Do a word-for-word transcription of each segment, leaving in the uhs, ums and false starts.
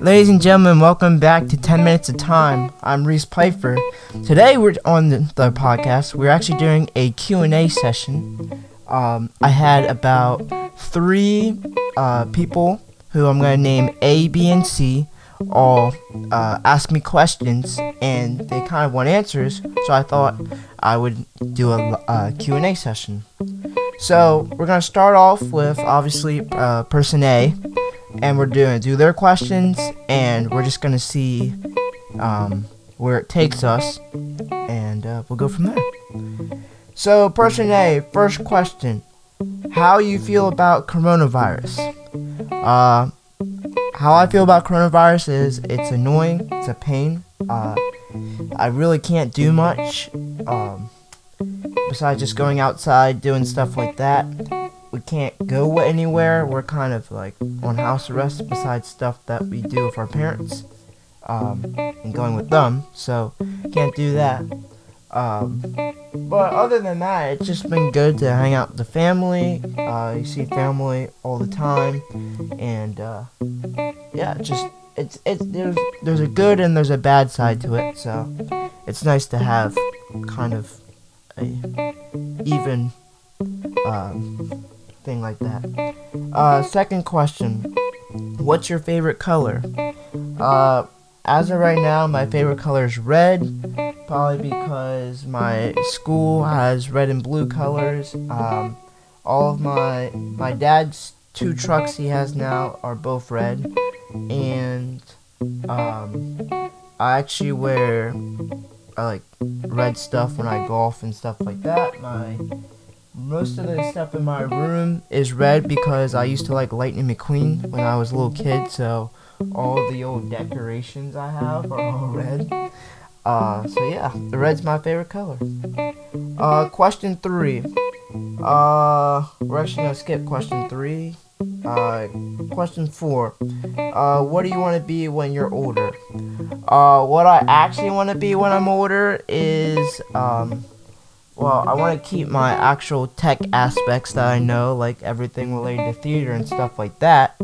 Ladies and gentlemen, welcome back to ten minutes of Time. I'm Reece Peifer. Today we're on the, the podcast. We're actually doing a Q and A session. Um, I had about three uh, people who I'm going to name A, B, and C all uh, ask me questions, and they kind of want answers, so I thought I would do a, a Q and A session. So we're going to start off with, obviously, uh, person A, and we're doing do their questions, and we're just going to see um, where it takes us, and uh, we'll go from there. So person A, first question, how you feel about coronavirus? Uh, how I feel about coronavirus is it's annoying, it's a pain, uh, I really can't do much, um... besides just going outside, doing stuff like that. We can't go anywhere. We're kind of like on house arrest besides stuff that we do with our parents um, and going with them. So, can't do that. Um, but other than that, it's just been good to hang out with the family. Uh, you see family all the time. And uh, yeah, just it's it's there's, there's a good and there's a bad side to it. So, it's nice to have kind of even um, thing like that. Uh, second question, what's your favorite color? Uh, as of right now, my favorite color is red, probably because my school has red and blue colors. Um, all of my, my dad's two trucks he has now are both red, and um, I actually wear I like red stuff when I golf and stuff like that. My most of the stuff in my room is red because I used to like Lightning McQueen when I was a little kid, so all the old decorations I have are all red. Uh, so yeah, the red's my favorite color. Uh, question three. Uh, we're actually gonna skip question three. Uh, question four. Uh, what do you want to be when you're older? Uh, what I actually want to be when I'm older is, um, well, I want to keep my actual tech aspects that I know, like everything related to theater and stuff like that.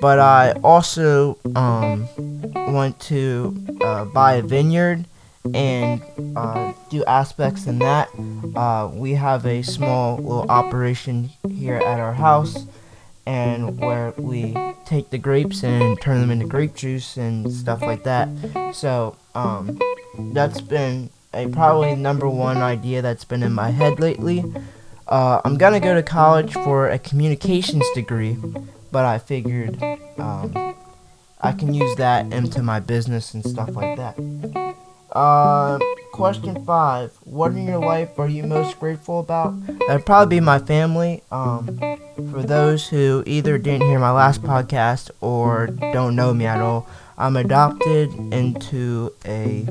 But I also, um, want to, uh, buy a vineyard and, uh, do aspects in that. Uh, we have a small little operation here at our house, and where we take the grapes and turn them into grape juice and stuff like that. So, um, that's been a probably number one idea that's been in my head lately. Uh, I'm gonna go to college for a communications degree, but I figured, um, I can use that into my business and stuff like that. Uh, question five, what in your life are you most grateful about? That'd probably be my family. Um, for those who either didn't hear my last podcast or don't know me at all, I'm adopted into a,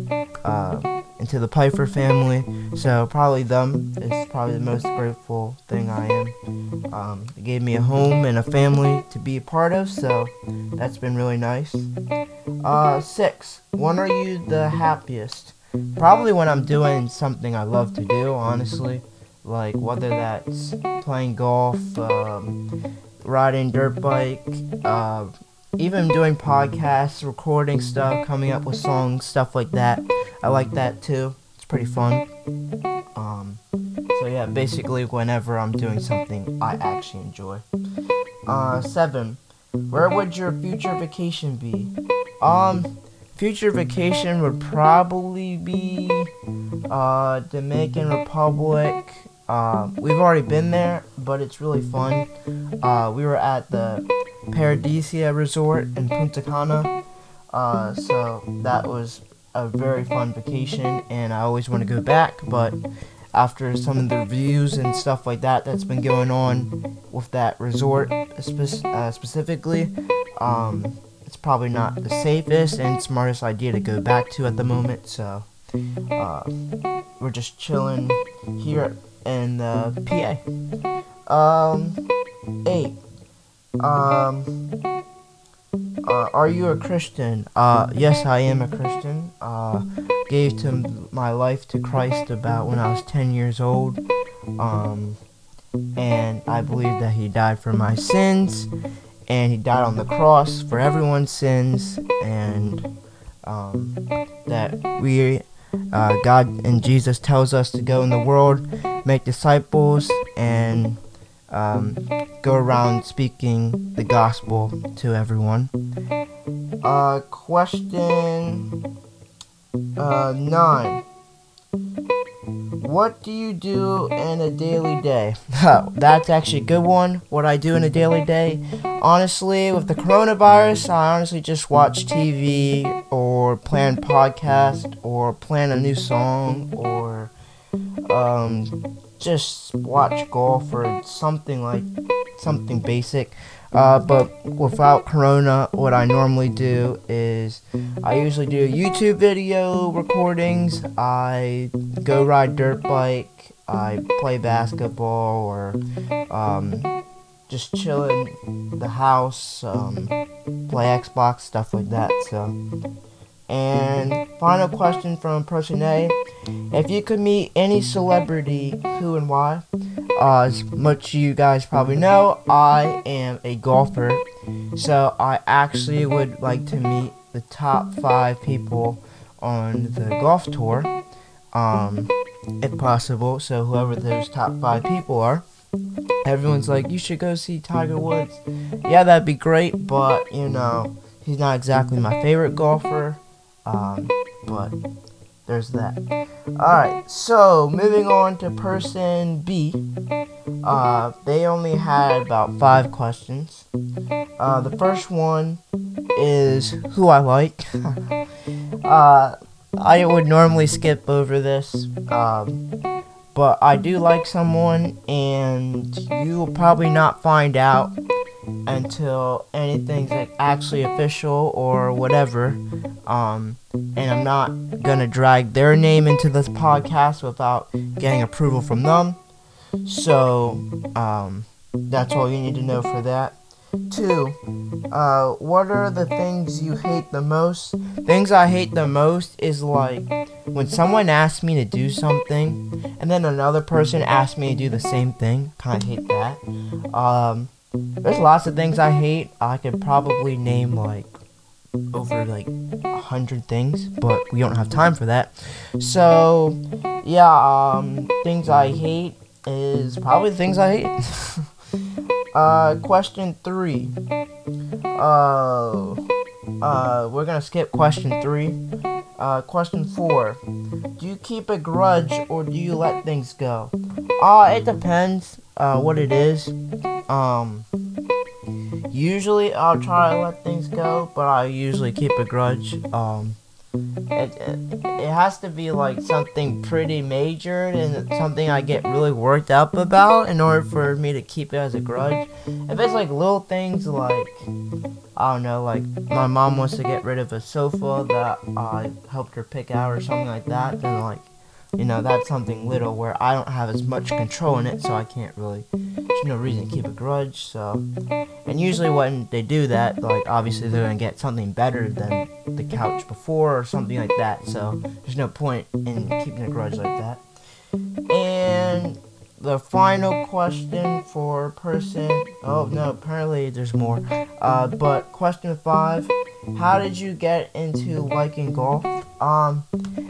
uh, into the Piper family, so probably them is probably the most grateful thing I am. Um, they gave me a home and a family to be a part of, so that's been really nice. Uh, six, when are you the happiest? Probably when I'm doing something I love to do, honestly. Like, whether that's playing golf, um, riding dirt bike, uh, even doing podcasts, recording stuff, coming up with songs, stuff like that. I like that too. It's pretty fun. Um, so yeah, basically whenever I'm doing something I actually enjoy. Uh, seven. Where would your future vacation be? Um, future vacation would probably be, uh, Dominican Republic. Uh, we've already been there, but it's really fun. Uh, we were at the Paradisia Resort in Punta Cana, uh, so that was a very fun vacation, and I always want to go back, but after some of the reviews and stuff like that that's been going on with that resort spe- uh, specifically, um, it's probably not the safest and smartest idea to go back to at the moment, so uh, we're just chilling here in uh, P A. Um, eight. Um, uh, are you a Christian? Uh, yes, I am a Christian. Uh, gave to my life to Christ about when I was ten years old. Um, and I believe that he died for my sins, and he died on the cross for everyone's sins, and um, that we, uh, God and Jesus tells us to go in the world, make disciples, and um, go around speaking the gospel to everyone. Uh, question uh, nine. What do you do in a daily day? Oh, that's actually a good one. What I do in a daily day? Honestly, with the coronavirus, I honestly just watch T V or plan podcast or plan a new song or um, just watch golf or something like something basic. Uh, but without Corona, what I normally do is I usually do YouTube video recordings, I go ride dirt bike, I play basketball, or um, just chill in the house, um, play Xbox, stuff like that. So, and final question from person A, if you could meet any celebrity, who and why? Uh, as much of you guys probably know, I am a golfer, so I actually would like to meet the top five people on the golf tour, um, if possible. So whoever those top five people are, everyone's like, you should go see Tiger Woods. Yeah, that'd be great, but, you know, he's not exactly my favorite golfer, um, but there's that. Alright, so moving on to person B. Uh, they only had about five questions. Uh, the first one is who I like. uh, I would normally skip over this, um, but I do like someone, and you will probably not find out until anything's like actually official or whatever, um, and I'm not gonna drag their name into this podcast without getting approval from them, so, um, that's all you need to know for that. Two, uh, what are the things you hate the most? Things I hate the most is like, when someone asks me to do something, and then another person asks me to do the same thing, kinda hate that. um, There's lots of things I hate. I could probably name like over like a hundred things, but we don't have time for that. So yeah, um, things I hate is probably the things I hate. uh, question three. Uh, uh, we're gonna skip question three. Uh, question four. Do you keep a grudge or do you let things go? Uh, it depends. Uh, what it is. Um, usually I'll try to let things go, but I usually keep a grudge. Um, it, it, it has to be like something pretty major and something I get really worked up about in order for me to keep it as a grudge. If it's like little things like, I don't know, like my mom wants to get rid of a sofa that I helped her pick out or something like that, then like, you know, that's something little where I don't have as much control in it, so I can't really, there's no reason to keep a grudge, so. And usually when they do that, like, obviously they're going to get something better than the couch before or something like that, so there's no point in keeping a grudge like that. And the final question for person, oh no, apparently there's more, uh, but question five, how did you get into liking golf? Um,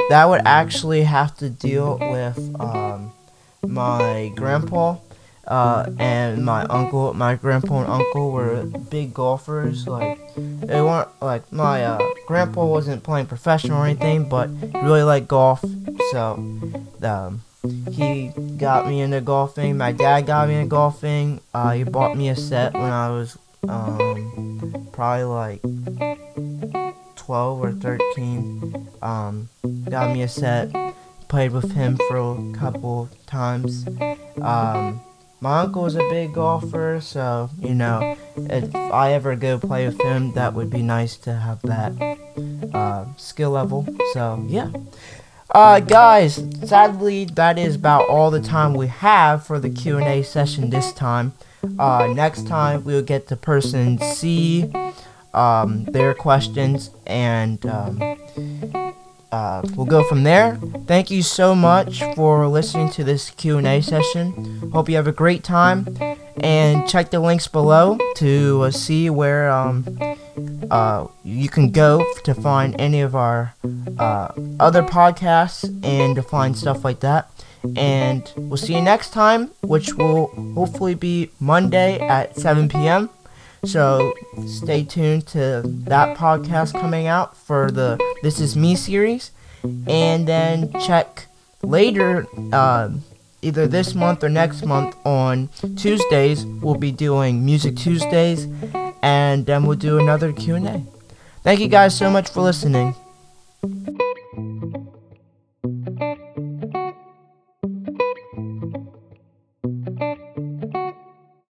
that would actually have to deal with, um, my grandpa, uh, and my uncle. My grandpa and uncle were big golfers, like, they weren't, like, my, uh, grandpa wasn't playing professional or anything, but he really liked golf, so, um, he got me into golfing. My dad got me into golfing. Uh, he bought me a set when I was, um, probably, like, twelve or thirteen, um, got me a set, played with him for a couple times. Um, my uncle was a big golfer, so, you know, if I ever go play with him, that would be nice to have that, uh, skill level, so, yeah. Uh, guys, sadly, that is about all the time we have for the Q and A session this time. Uh, next time, we'll get to person C, Um, their questions, and um, uh, we'll go from there. Thank you so much for listening to this Q and A session. Hope you have a great time, and check the links below to uh, see where um, uh, you can go to find any of our uh, other podcasts and to find stuff like that. And we'll see you next time, which will hopefully be Monday at seven p.m. So stay tuned to that podcast coming out for the This Is Me series. And then check later, uh, either this month or next month on Tuesdays, we'll be doing Music Tuesdays. And then we'll do another Q and A. Thank you guys so much for listening.